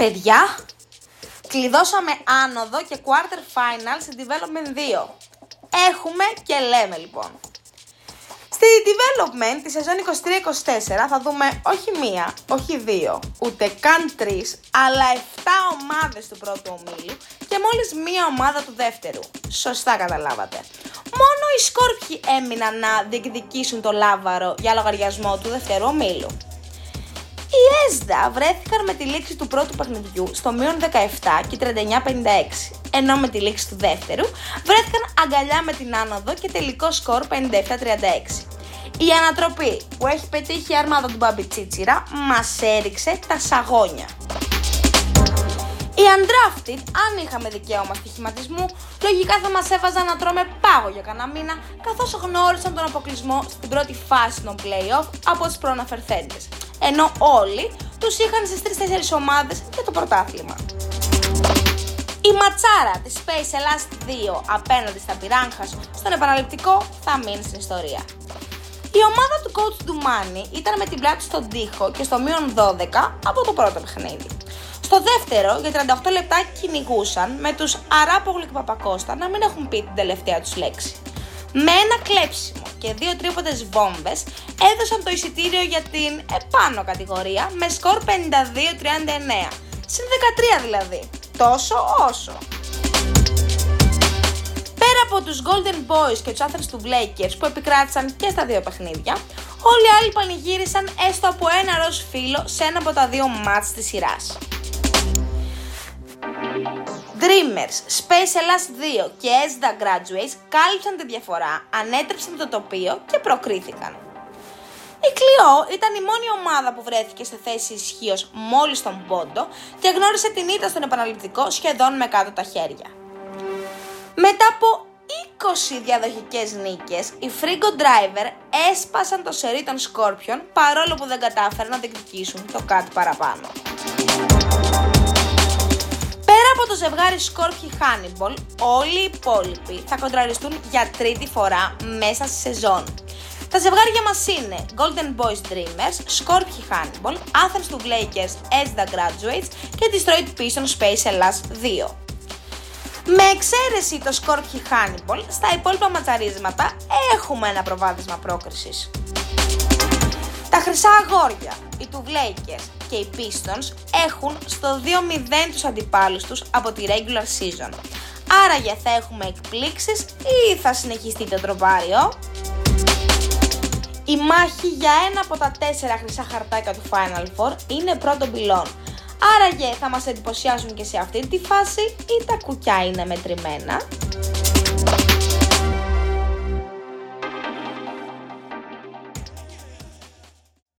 Παιδιά, κλειδώσαμε άνοδο και quarter final σε development 2. Έχουμε και λέμε λοιπόν. Στη development τη σεζόν 23-24 θα δούμε όχι μία, όχι δύο, ούτε καν τρεις, αλλά 7 ομάδες του πρώτου ομίλου και μόλις μία ομάδα του δεύτερου. Σωστά καταλάβατε. Μόνο οι Σκόρπιοι έμειναν να διεκδικήσουν το λάβαρο για λογαριασμό του δεύτερου ομίλου. Οι ΕΣΔΑ βρέθηκαν με τη λήξη του πρώτου παιχνιδιού στο μείον 17 και 39-56, ενώ με τη λήξη του δεύτερου βρέθηκαν αγκαλιά με την άνοδο και τελικό σκορ 57-36. Η ανατροπή που έχει πετύχει η αρμάδα του Μπάμπη Τσίτσιρα μας έριξε τα σαγόνια. Οι Undrafted, αν είχαμε δικαίωμα στοιχηματισμού, λογικά θα μας έβαζαν να τρώμε πάγο για κανένα μήνα, καθώς γνώρισαν τον αποκλεισμό στην πρώτη φάση των play-off από τους προαναφερθέντες, ενώ όλοι τους είχαν στις 3-4 ομάδες για το πρωτάθλημα. Η ματσάρα της Space Ελλάς 2 απέναντι στα Πυράγχας στον επαναληπτικό θα μείνει στην ιστορία. Η ομάδα του coach Dumani ήταν με την πλάτη στον τοίχο και στο μείον 12 από το πρώτο παιχνίδι. Στο δεύτερο, για 38 λεπτά κυνηγούσαν με τους Arapoglu και Παπακόστα να μην έχουν πει την τελευταία τους λέξη. Με ένα κλέψιμο και δύο τρίποντες βόμβες έδωσαν το εισιτήριο για την επάνω κατηγορία με σκορ 52-39, συν 13 δηλαδή, τόσο όσο. Πέρα από τους Golden Boys και τους Athens του Blakers που επικράτησαν και στα δύο παιχνίδια, όλοι οι άλλοι πανηγύρισαν έστω από ένα ροζ φύλλο σε ένα από τα δύο μάτς της σειράς. Dreamers, Space Ελλάς 2 και ESDA Graduates κάλυψαν τη διαφορά, ανέτρεψαν το τοπίο και προκρίθηκαν. Η Clio ήταν η μόνη ομάδα που βρέθηκε σε θέση ισχύως μόλις τον πόντο και γνώρισε την ήττα στον επαναληπτικό σχεδόν με κάτω τα χέρια. Μετά από 20 διαδοχικές νίκες, οι Frigo Driver έσπασαν το σερί των Σκόρπιων παρόλο που δεν κατάφεραν να διεκδικήσουν το κάτι παραπάνω. Το ζευγάρι Σκόρπιοι Χάνιμπολ, όλοι οι υπόλοιποι θα κοντραριστούν για τρίτη φορά μέσα στη σεζόν. Τα ζευγάρια μας είναι Golden Boys Dreamers, Σκόρπιοι Χάνιμπολ, Athens του Blakers, ESDA Graduates και Destroyed Pistons Space Ελλάς 2. Με εξαίρεση το Σκόρπιοι Χάνιμπολ, στα υπόλοιπα ματσαρίσματα έχουμε ένα προβάδισμα πρόκρισης. Τα χρυσά αγόρια, οι του Blakers και οι Pistons έχουν στο 2-0 τους αντιπάλους τους από τη regular season. Άραγε θα έχουμε εκπλήξεις ή θα συνεχιστεί το τροπάριο. Η μάχη για ένα από τα 4 χρυσά χαρτάκια του Final Four είναι πρώτον πυλών. Άραγε θα μας εντυπωσιάσουν και σε αυτή τη φάση ή τα κουκιά είναι μετρημένα.